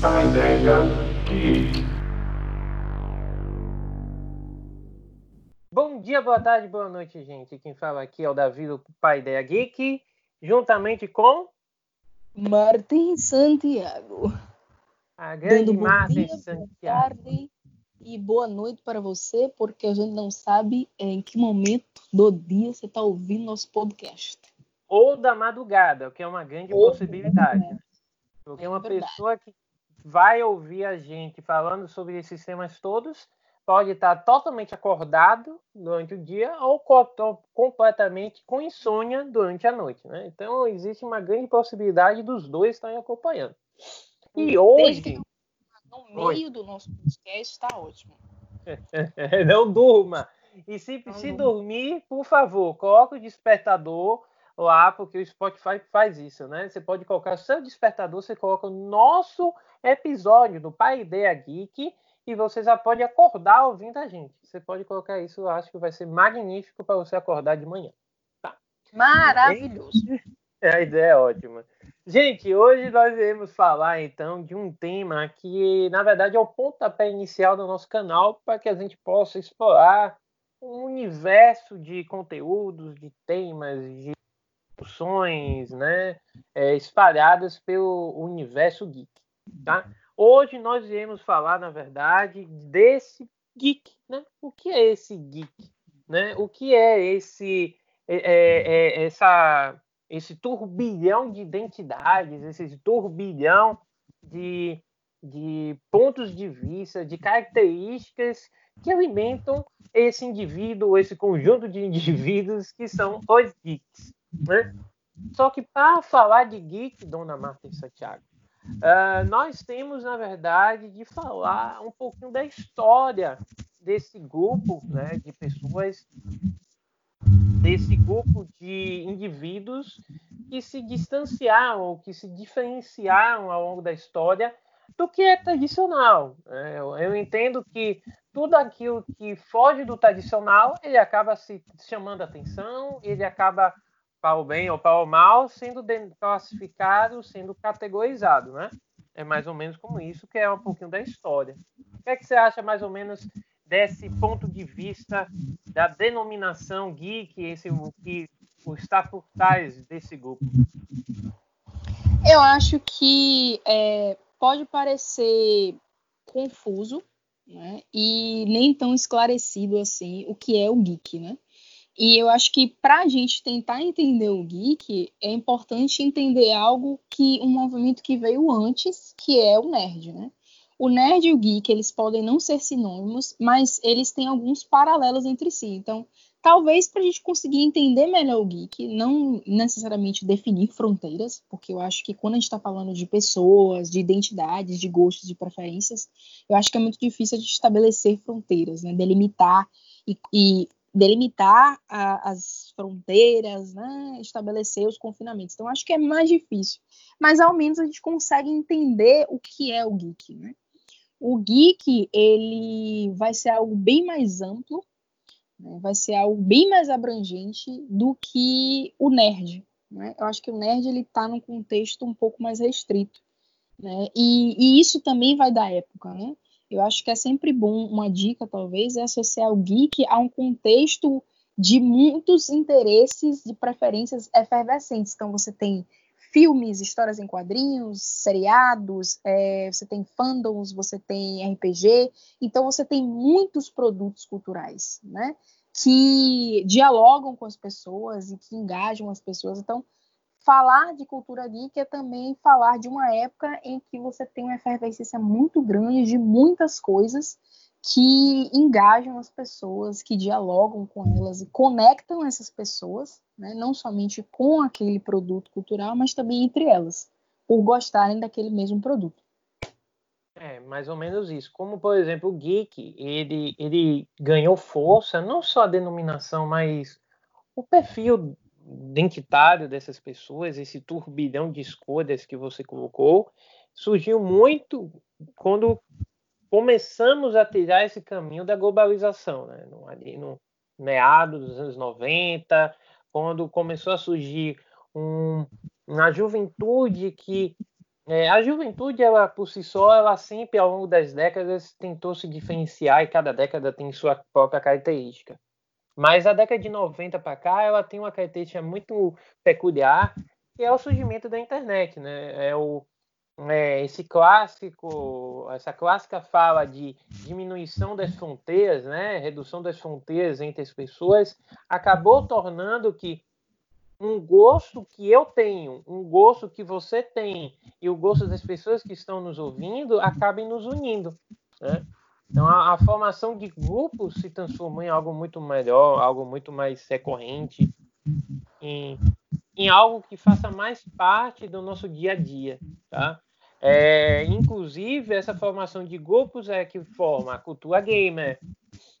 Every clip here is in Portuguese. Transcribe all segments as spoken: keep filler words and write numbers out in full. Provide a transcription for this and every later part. Pai da Ideia Geek. Bom dia, boa tarde, boa noite, gente. Quem fala aqui é o Davi do Pai da Ideia Geek, juntamente com Martim Santiago. A grande Martim Santiago. Boa tarde e boa noite para você, porque a gente não sabe em que momento do dia você está ouvindo nosso podcast. Ou da madrugada, o que é uma grande Ou possibilidade. Porque é uma verdade. Pessoa que vai ouvir a gente falando sobre esses temas todos pode estar totalmente acordado durante o dia ou completamente com insônia durante a noite, né? Então, existe uma grande possibilidade dos dois estarem acompanhando. E hoje... No meio hoje. Do nosso podcast, está ótimo. Não durma. E se, se durma. dormir, por favor, coloque o despertador lá, porque o Spotify faz isso, né? Você pode colocar o seu despertador, você coloca o nosso episódio do Pai Ideia Geek e você já pode acordar ouvindo a gente. Você pode colocar isso, eu acho que vai ser magnífico para você acordar de manhã. Tá? Maravilhoso. A ideia é ótima. Gente, hoje nós iremos falar, então, de um tema que, na verdade, é o pontapé inicial do nosso canal para que a gente possa explorar um universo de conteúdos, de temas, de discussões, né, é, espalhadas pelo universo geek, tá? Hoje nós iremos falar, na verdade, desse geek, né? O que é esse geek, né? O que é esse... É, é, é, essa... esse turbilhão de identidades, esse turbilhão de, de pontos de vista, de características que alimentam esse indivíduo, esse conjunto de indivíduos que são os geeks, né? Só que para falar de geek, Dona Martim Santiago, uh, nós temos, na verdade, de falar um pouquinho da história desse grupo, né, de pessoas... desse grupo de indivíduos que se distanciaram ou que se diferenciaram ao longo da história do que é tradicional. Eu entendo que tudo aquilo que foge do tradicional, ele acaba se chamando a atenção, ele acaba, para o bem ou para o mal, sendo classificado, sendo categorizado, né? É mais ou menos como isso, que é um pouquinho da história. O que é que você acha mais ou menos desse ponto de vista da denominação geek, esse, o que está por trás desse grupo? Eu acho que é, pode parecer confuso, né, e nem tão esclarecido assim o que é o geek, né? E eu acho que para a gente tentar entender o geek, é importante entender algo que um movimento que veio antes, que é o nerd, né? O nerd e o geek, eles podem não ser sinônimos, mas eles têm alguns paralelos entre si. Então, talvez para a gente conseguir entender melhor o geek, não necessariamente definir fronteiras, porque eu acho que quando a gente está falando de pessoas, de identidades, de gostos, de preferências, eu acho que é muito difícil a gente estabelecer fronteiras, né? Delimitar e, e delimitar a, as fronteiras, né? Estabelecer os confinamentos. Então, acho que é mais difícil. Mas, ao menos, a gente consegue entender o que é o geek, né? O geek, ele vai ser algo bem mais amplo, né? Vai ser algo bem mais abrangente do que o nerd, né? Eu acho que o nerd, ele está num contexto um pouco mais restrito, né? E, e isso também vai da época, né? Eu acho que é sempre bom, uma dica talvez, é associar o geek a um contexto de muitos interesses e preferências efervescentes. Então, você tem filmes, histórias em quadrinhos, seriados, é, você tem fandoms, você tem R P G, então você tem muitos produtos culturais, né, que dialogam com as pessoas e que engajam as pessoas. Então, falar de cultura geek é também falar de uma época em que você tem uma efervescência muito grande de muitas coisas que engajam as pessoas, que dialogam com elas e conectam essas pessoas, né, não somente com aquele produto cultural, mas também entre elas, por gostarem daquele mesmo produto. É, mais ou menos isso. Como, por exemplo, o geek, ele, ele ganhou força, não só a denominação, mas o perfil identitário dessas pessoas, esse turbilhão de escolhas que você colocou, surgiu muito quando... começamos a tirar esse caminho da globalização, né? Não, ali no, meados dos anos noventa, quando começou a surgir um, uma juventude que... É, a juventude, ela por si só, ela sempre, ao longo das décadas, tentou se diferenciar, e cada década tem sua própria característica. Mas a década de noventa para cá, ela tem uma característica muito peculiar, que é o surgimento da internet, né? É o, é, esse clássico, essa clássica fala de diminuição das fronteiras, né? Redução das fronteiras entre as pessoas, acabou tornando que um gosto que eu tenho, um gosto que você tem e o gosto das pessoas que estão nos ouvindo acabem nos unindo, né? Então a, a formação de grupos se transformou em algo muito melhor, algo muito mais recorrente, em, em algo que faça mais parte do nosso dia a dia, tá? É, inclusive, essa formação de grupos é que forma a cultura gamer,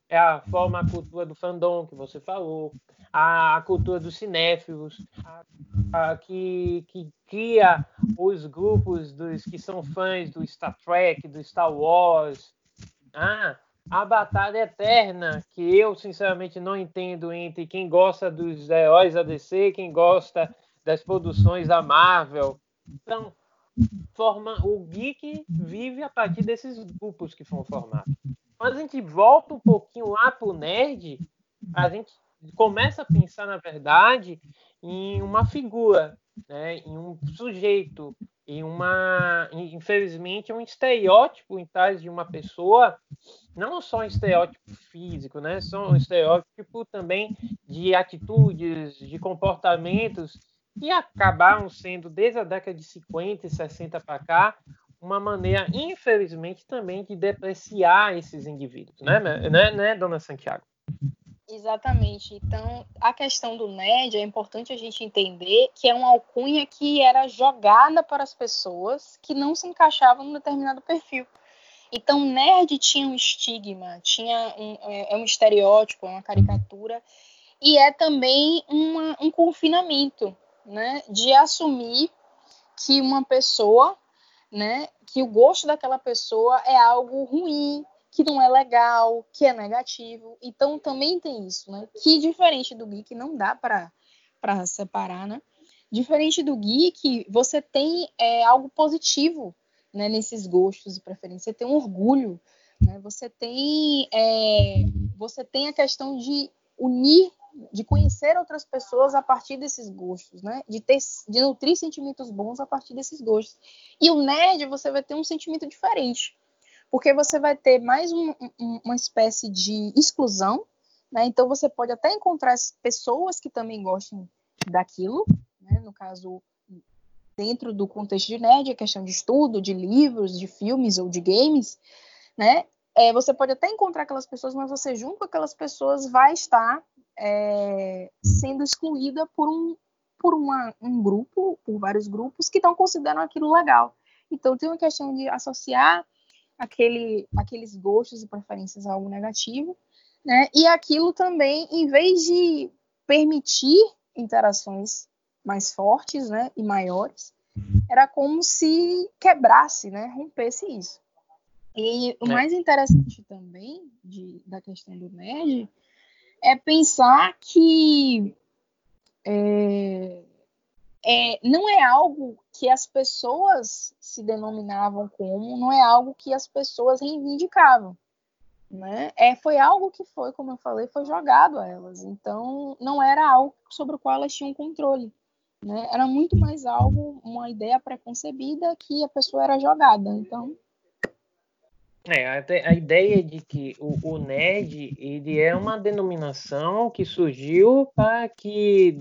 é a forma a cultura do fandom que você falou, a, a cultura dos cinéfilos, a, a, que, que cria os grupos dos que são fãs do Star Trek, do Star Wars, ah, a Batalha Eterna, que eu sinceramente não entendo entre quem gosta dos heróis da D C, quem gosta das produções da Marvel. Então, forma, o geek vive a partir desses grupos que foram formados. Quando a gente volta um pouquinho lá pro nerd, a gente começa a pensar, na verdade, em uma figura, né? Em um sujeito, em uma, infelizmente, um estereótipo em trás de uma pessoa, não só um estereótipo físico, né? Só um estereótipo também de atitudes, de comportamentos, que acabaram sendo, desde a década de cinquenta e sessenta para cá, uma maneira, infelizmente, também de depreciar esses indivíduos, né, né, né, dona Santiago? Exatamente. Então, a questão do nerd, é importante a gente entender que é uma alcunha que era jogada para as pessoas que não se encaixavam num determinado perfil. Então, nerd tinha um estigma, tinha um, é um estereótipo, é uma caricatura, e é também uma, um confinamento, né, de assumir que uma pessoa... Né? Que o gosto daquela pessoa é algo ruim, que não é legal, que é negativo. Então também tem isso, né? Que diferente do geek, não dá para separar, né? Diferente do geek, você tem é, algo positivo, né, nesses gostos e preferências. Você tem um orgulho, né? Você tem, é, você tem a questão de unir, de conhecer outras pessoas a partir desses gostos, né? De, ter, de nutrir sentimentos bons a partir desses gostos. E o nerd, você vai ter um sentimento diferente, porque você vai ter mais um, um, uma espécie de exclusão, né? Então, você pode até encontrar pessoas que também gostem daquilo, né? No caso, dentro do contexto de nerd, a questão de estudo, de livros, de filmes ou de games, né? É, você pode até encontrar aquelas pessoas, mas você junto com aquelas pessoas vai estar É, sendo excluída por, um, por uma, um grupo, por vários grupos que não consideram aquilo legal. Então, tem uma questão de associar aquele, aqueles gostos e preferências a algo negativo, né? E aquilo também, em vez de permitir interações mais fortes, né, e maiores, era como se quebrasse, né, rompesse isso. E o é. mais interessante também de, da questão do nerd é pensar que é, é, não é algo que as pessoas se denominavam como, não é algo que as pessoas reivindicavam, né? É, foi algo que foi, como eu falei, foi jogado a elas. Então, não era algo sobre o qual elas tinham controle, né? Era muito mais algo, uma ideia preconcebida que a pessoa era jogada. Então... É, a, a ideia de que o, o nerd, ele é uma denominação que surgiu para que,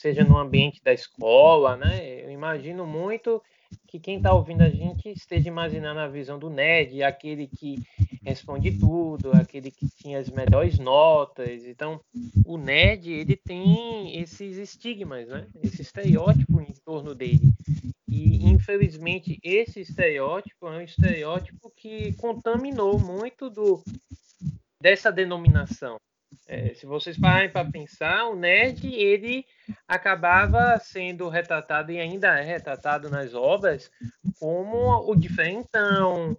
seja no ambiente da escola, né? Eu imagino muito que quem está ouvindo a gente esteja imaginando a visão do nerd, aquele que responde tudo, aquele que tinha as melhores notas. Então, o nerd, ele tem esses estigmas, né? Esse estereótipo em torno dele. E, infelizmente, esse estereótipo é um estereótipo que contaminou muito do, dessa denominação. É, se vocês pararem para pensar, o nerd, ele acabava sendo retratado, e ainda é retratado nas obras, como o diferentão,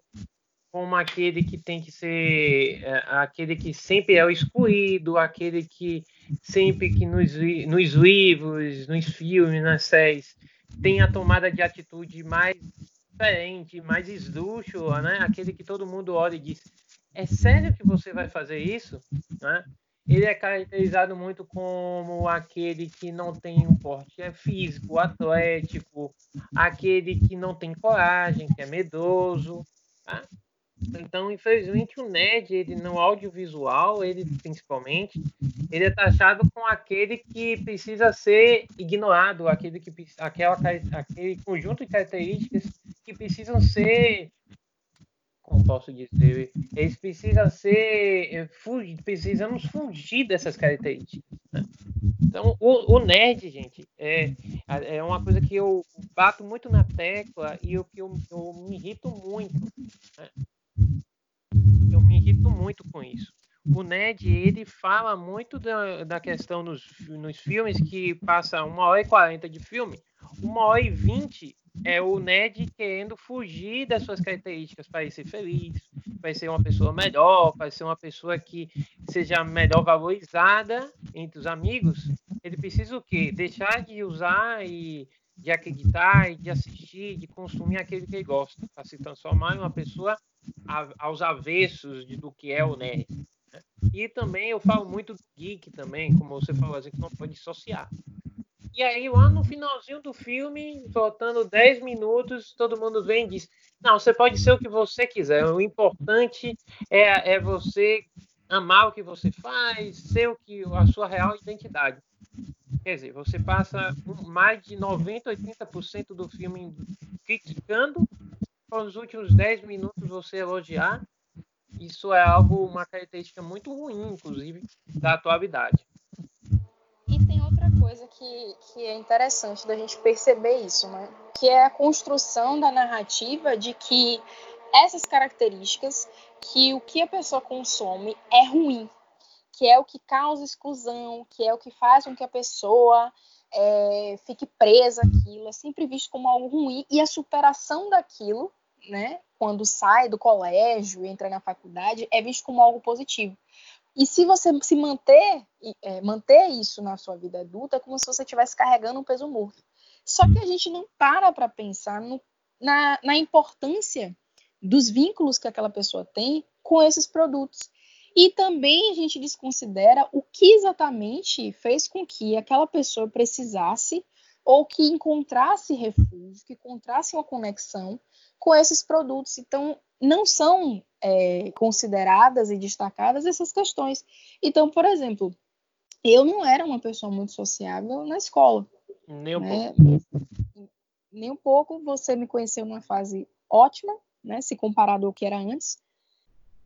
como aquele que tem que ser, aquele que sempre é o excluído, aquele que sempre que nos, nos livros, nos filmes, nas séries, tem a tomada de atitude mais diferente, mais esdrúxula, né? Aquele que todo mundo olha e diz, é sério que você vai fazer isso? Né? Ele é caracterizado muito como aquele que não tem um porte físico, atlético, aquele que não tem coragem, que é medoso, tá? Então, infelizmente, o nerd, ele, no audiovisual, ele principalmente, ele é taxado com aquele que precisa ser ignorado, aquele, que, aquela, aquele conjunto de características que precisam ser, como posso dizer, eles precisam ser, fugir, precisamos fugir dessas características, né? Então, o, o nerd, gente, é, é uma coisa que eu bato muito na tecla e o que eu, eu me irrito muito, né? Eu me irrito muito com isso. O nerd, ele fala muito da, da questão nos, nos filmes, que passa uma hora e quarenta de filme, uma hora e vinte é o nerd querendo fugir das suas características para ser feliz, para ser uma pessoa melhor, para ser uma pessoa que seja melhor valorizada entre os amigos. Ele precisa o quê? Deixar de usar e de acreditar, de assistir, de consumir aquilo que ele gosta, para se transformar em uma pessoa aos avessos do que é o nerd. E também eu falo muito do geek também, como você falou, a gente não pode dissociar. E aí lá no finalzinho do filme, faltando dez minutos, todo mundo vem e diz, não, você pode ser o que você quiser, o importante é, é você amar o que você faz, ser o que, a sua real identidade. Quer dizer, você passa mais de noventa, oitenta por cento do filme criticando, para os últimos dez minutos você elogiar. Isso é algo, uma característica muito ruim, inclusive, da atualidade. E tem outra coisa que, que é interessante da gente perceber isso, né? Que é a construção da narrativa de que essas características, que o que a pessoa consome é ruim, que é o que causa exclusão, que é o que faz com que a pessoa é, fique presa àquilo, é sempre visto como algo ruim, e a superação daquilo, né, quando sai do colégio, entra na faculdade, é visto como algo positivo. E se você se manter, é, manter isso na sua vida adulta, é como se você estivesse carregando um peso morto. Só que a gente não para para pensar no, na, na importância dos vínculos que aquela pessoa tem com esses produtos. E também a gente desconsidera o que exatamente fez com que aquela pessoa precisasse ou que encontrasse refúgio, que encontrasse uma conexão com esses produtos. Então, não são é, consideradas e destacadas essas questões. Então, por exemplo, eu não era uma pessoa muito sociável na escola. Nem um né? pouco. Nem um pouco. Você me conheceu numa fase ótima, né? Se comparado ao que era antes.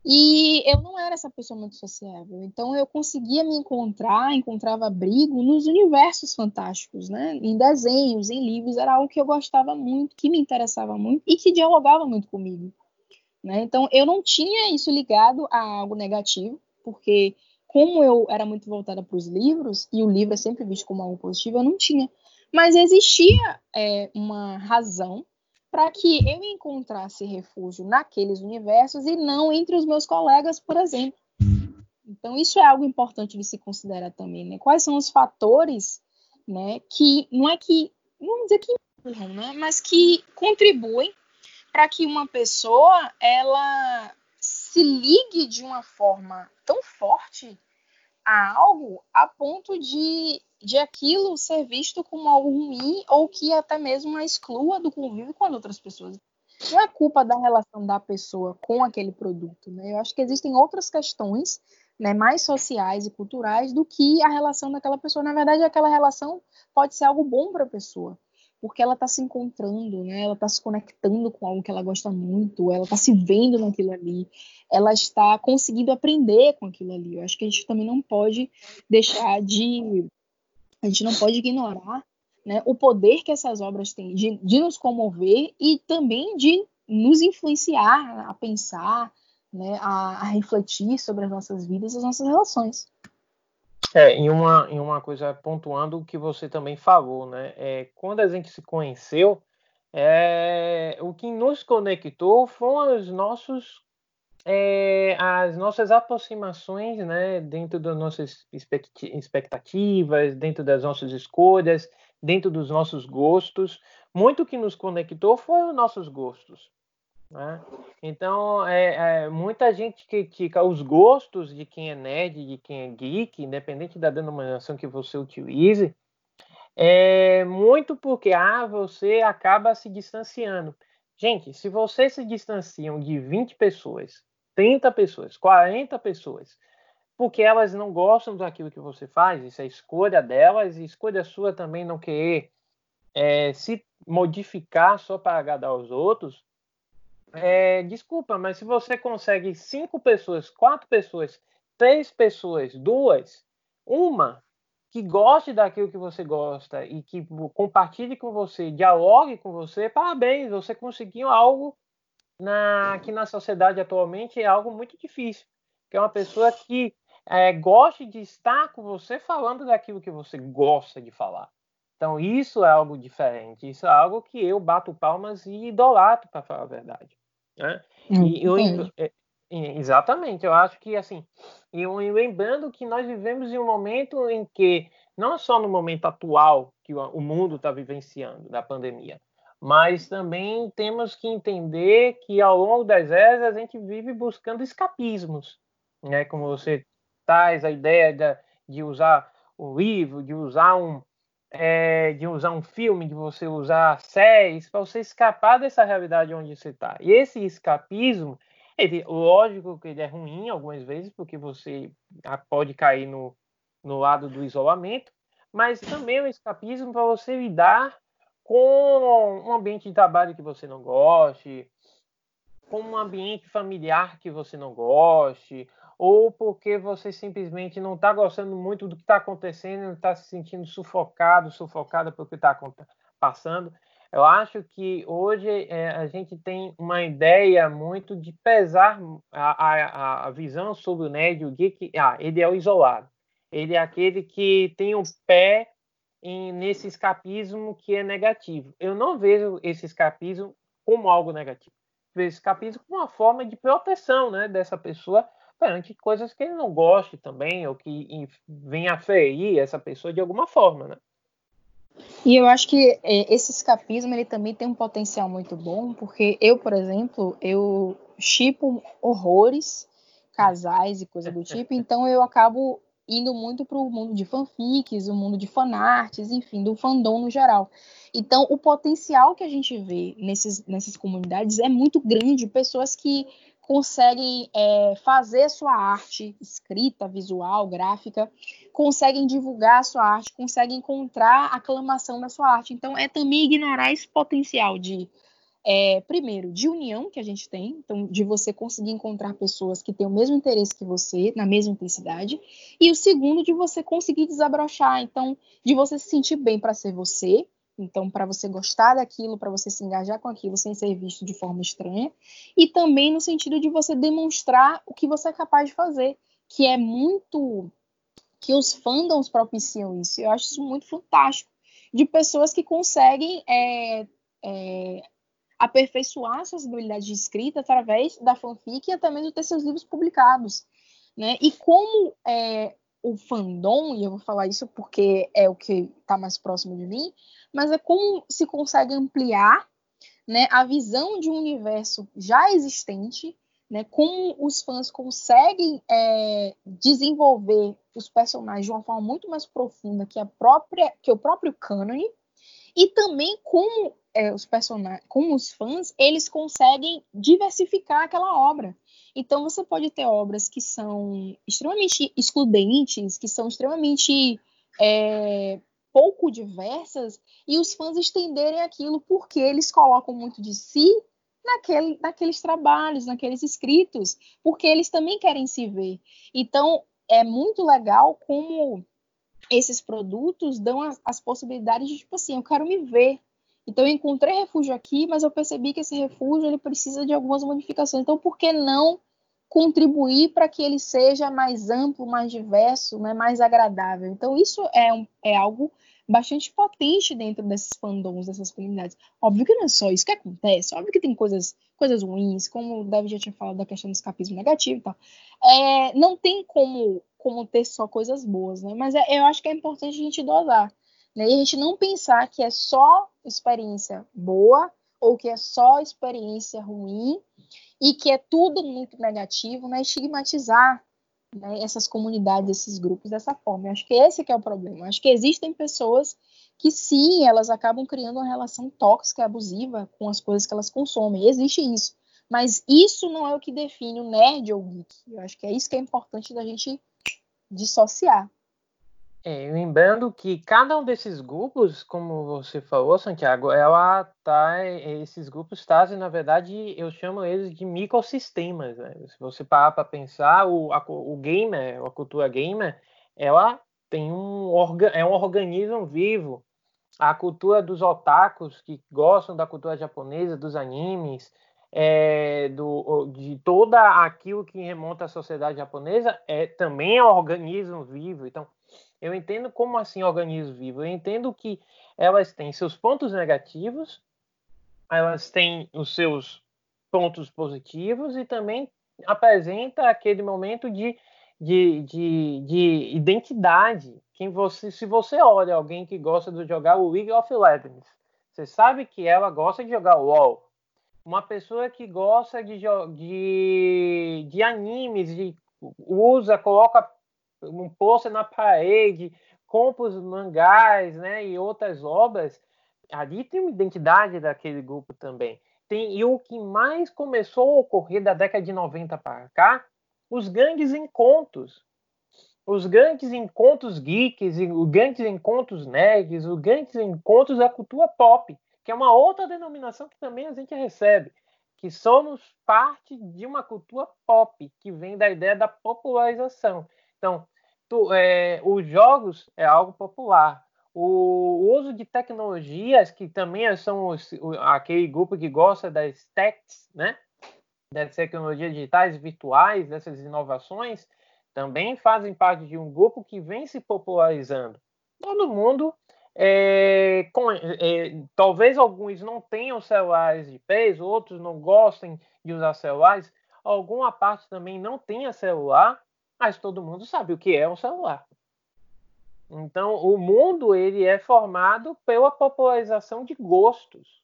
E eu não era essa pessoa muito sociável. Então, eu conseguia me encontrar, encontrava abrigo nos universos fantásticos, né? Em desenhos, em livros, era algo que eu gostava muito, que me interessava muito e que dialogava muito comigo. Né? Então, eu não tinha isso ligado a algo negativo, porque como eu era muito voltada para os livros, e o livro é sempre visto como algo positivo, eu não tinha. Mas existia é, uma razão para que eu encontrasse refúgio naqueles universos e não entre os meus colegas, por exemplo. Então, isso é algo importante de se considerar também. Né? Quais são os fatores, né, que não é que, vamos dizer que empurram, né, mas que contribuem para que uma pessoa ela se ligue de uma forma tão forte a algo a ponto de, de aquilo ser visto como algo ruim ou que até mesmo a exclua do convívio com as outras pessoas. Não é culpa da relação da pessoa com aquele produto, né? Eu acho que existem outras questões, né, mais sociais e culturais do que a relação daquela pessoa. Na verdade, aquela relação pode ser algo bom para a pessoa, porque ela está se encontrando, né? Ela está se conectando com algo que ela gosta muito, ela está se vendo naquilo ali, ela está conseguindo aprender com aquilo ali. Eu acho que a gente também não pode deixar de... A gente não pode ignorar, né, o poder que essas obras têm de, de nos comover e também de nos influenciar a pensar, né, a, a refletir sobre as nossas vidas e as nossas relações. É, em uma, em uma coisa, pontuando o que você também falou, né? É, quando a gente se conheceu, é, o que nos conectou foram os nossos é, as nossas aproximações, né, dentro das nossas expectativas, dentro das nossas escolhas, dentro dos nossos gostos. Muito que nos conectou foram os nossos gostos, né? Então, é, é, muita gente critica os gostos de quem é nerd, de quem é geek, independente da denominação que você utilize, é muito porque ah, você acaba se distanciando. Gente, se vocês se distanciam de vinte pessoas, trinta pessoas, quarenta pessoas, porque elas não gostam daquilo que você faz, isso é escolha delas, e escolha sua também não querer é, se modificar só para agradar aos outros, é, desculpa, mas se você consegue cinco pessoas, quatro pessoas, três pessoas, duas, uma que goste daquilo que você gosta e que compartilhe com você, dialogue com você, parabéns, você conseguiu algo na, que na sociedade atualmente é algo muito difícil, que é uma pessoa que é, goste de estar com você falando daquilo que você gosta de falar. Então isso é algo diferente, isso é algo que eu bato palmas e idolatro, para falar a verdade, né? E eu, é, exatamente, eu acho que assim, e lembrando que nós vivemos em um momento em que, não só no momento atual que o mundo está vivenciando, da pandemia, mas também temos que entender que ao longo das eras a gente vive buscando escapismos, né? Como você traz a ideia de, de usar um livro, de usar um É, de usar um filme, de você usar séries, para você escapar dessa realidade onde você está. E esse escapismo, ele, lógico que ele é ruim algumas vezes, porque você pode cair no, no lado do isolamento, mas também é um escapismo para você lidar com um ambiente de trabalho que você não goste, com um ambiente familiar que você não goste, ou porque você simplesmente não está gostando muito do que está acontecendo, não está se sentindo sufocado, sufocada pelo que está passando. Eu acho que hoje é, a gente tem uma ideia muito de pesar a, a, a visão sobre o nerd, o geek. Ah, ele é o isolado. Ele é aquele que tem o pé em, nesse escapismo que é negativo. Eu não vejo esse escapismo como algo negativo. Eu vejo esse escapismo como uma forma de proteção, né, dessa pessoa perante coisas que ele não goste também, ou que venha a ferir essa pessoa de alguma forma, né? E eu acho que é, esse escapismo, ele também tem um potencial muito bom, porque eu, por exemplo, eu shippo horrores, casais e coisa do tipo, então eu acabo indo muito para o mundo de fanfics, o mundo de fanarts, enfim, do fandom no geral. Então, o potencial que a gente vê nesses, nessas comunidades é muito grande, pessoas que conseguem é, fazer sua arte escrita, visual, gráfica, conseguem divulgar a sua arte, conseguem encontrar a aclamação da sua arte. Então, é também ignorar esse potencial de, é, primeiro, de união que a gente tem, então, de você conseguir encontrar pessoas que têm o mesmo interesse que você, na mesma intensidade, e o segundo, de você conseguir desabrochar, então, de você se sentir bem para ser você. Então, para você gostar daquilo, para você se engajar com aquilo sem ser visto de forma estranha. E também no sentido de você demonstrar o que você é capaz de fazer, que é muito... que os fandoms propiciam isso. Eu acho isso muito fantástico. De pessoas que conseguem é, é, aperfeiçoar suas habilidades de escrita através da fanfic e até mesmo ter seus livros publicados, né? E como é, o fandom, e eu vou falar isso porque é o que está mais próximo de mim, mas é como se consegue ampliar, né, a visão de um universo já existente, né, como os fãs conseguem é, desenvolver os personagens de uma forma muito mais profunda que, a própria, que o próprio cânone, e também como, é, os, person... como os fãs eles conseguem diversificar aquela obra. Então você pode ter obras que são extremamente excludentes, que são extremamente... É... pouco diversas, e os fãs estenderem aquilo porque eles colocam muito de si naquele, naqueles trabalhos, naqueles escritos, porque eles também querem se ver. Então, é muito legal como esses produtos dão as, as possibilidades de, tipo assim, eu quero me ver. Então, eu encontrei refúgio aqui, mas eu percebi que esse refúgio ele precisa de algumas modificações. Então, por que não contribuir para que ele seja mais amplo, mais diverso, né, mais agradável. Então, isso é, um, é algo bastante potente dentro desses fandoms, dessas comunidades. Óbvio que não é só isso que acontece, óbvio que tem coisas, coisas ruins, como o Davi já tinha falado da questão do escapismo negativo e tal. É, não tem como, como ter só coisas boas, né? Mas é, eu acho que é importante a gente dosar, né? E a gente não pensar que é só experiência boa ou que é só experiência ruim e que é tudo muito negativo, né? Estigmatizar, né, essas comunidades, esses grupos dessa forma. Eu acho que esse que é o problema. Eu acho que existem pessoas que, sim, elas acabam criando uma relação tóxica, abusiva com as coisas que elas consomem. Existe isso. Mas isso não é o que define o nerd ou o geek. Eu acho que é isso que é importante da gente dissociar. É, lembrando que cada um desses grupos, como você falou, Santiago, ela tá, esses grupos trazem, na verdade, eu chamo eles de microsistemas, né? Se você parar para pensar, o, a, o gamer, a cultura gamer, ela tem um, orga, é um organismo vivo. A cultura dos otakus, que gostam da cultura japonesa, dos animes, é, do, de toda aquilo que remonta à sociedade japonesa, é, também é um organismo vivo. Então, eu entendo como assim organismo vivo. Eu entendo que elas têm seus pontos negativos, elas têm os seus pontos positivos e também apresenta aquele momento de, de, de, de identidade. Quem você, se você olha alguém que gosta de jogar o League of Legends, você sabe que ela gosta de jogar o WoW. Uma pessoa que gosta de, de, de animes, de, usa, coloca um pôster na parede, compra os mangás, né, e outras obras, ali tem uma identidade daquele grupo também. Tem, e o que mais começou a ocorrer da década de noventa para cá, os grandes encontros. Os grandes encontros geeks, os grandes encontros nerds, os grandes encontros da cultura pop, que é uma outra denominação que também a gente recebe, que somos parte de uma cultura pop, que vem da ideia da popularização. Então, tu, é, os jogos é algo popular. O, o uso de tecnologias, que também são os, o, aquele grupo que gosta das techs, né? Das tecnologias digitais, virtuais, dessas inovações, também fazem parte de um grupo que vem se popularizando. Todo mundo, é, com, é, talvez alguns não tenham celulares de peso, outros não gostem de usar celulares, alguma parte também não tenha celular, mas todo mundo sabe o que é um celular. Então, o mundo ele é formado pela popularização de gostos.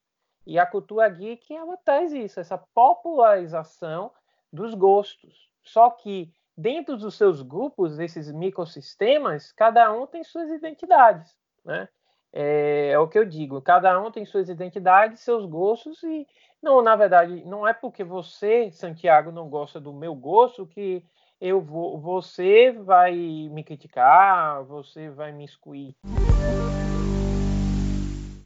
E a cultura geek ela traz isso, essa popularização dos gostos. Só que, dentro dos seus grupos, desses microsistemas, cada um tem suas identidades, né? É, é o que eu digo, cada um tem suas identidades, seus gostos, e não, na verdade, não é porque você, Santiago, não gosta do meu gosto que Eu vou, você vai me criticar, você vai me excluir.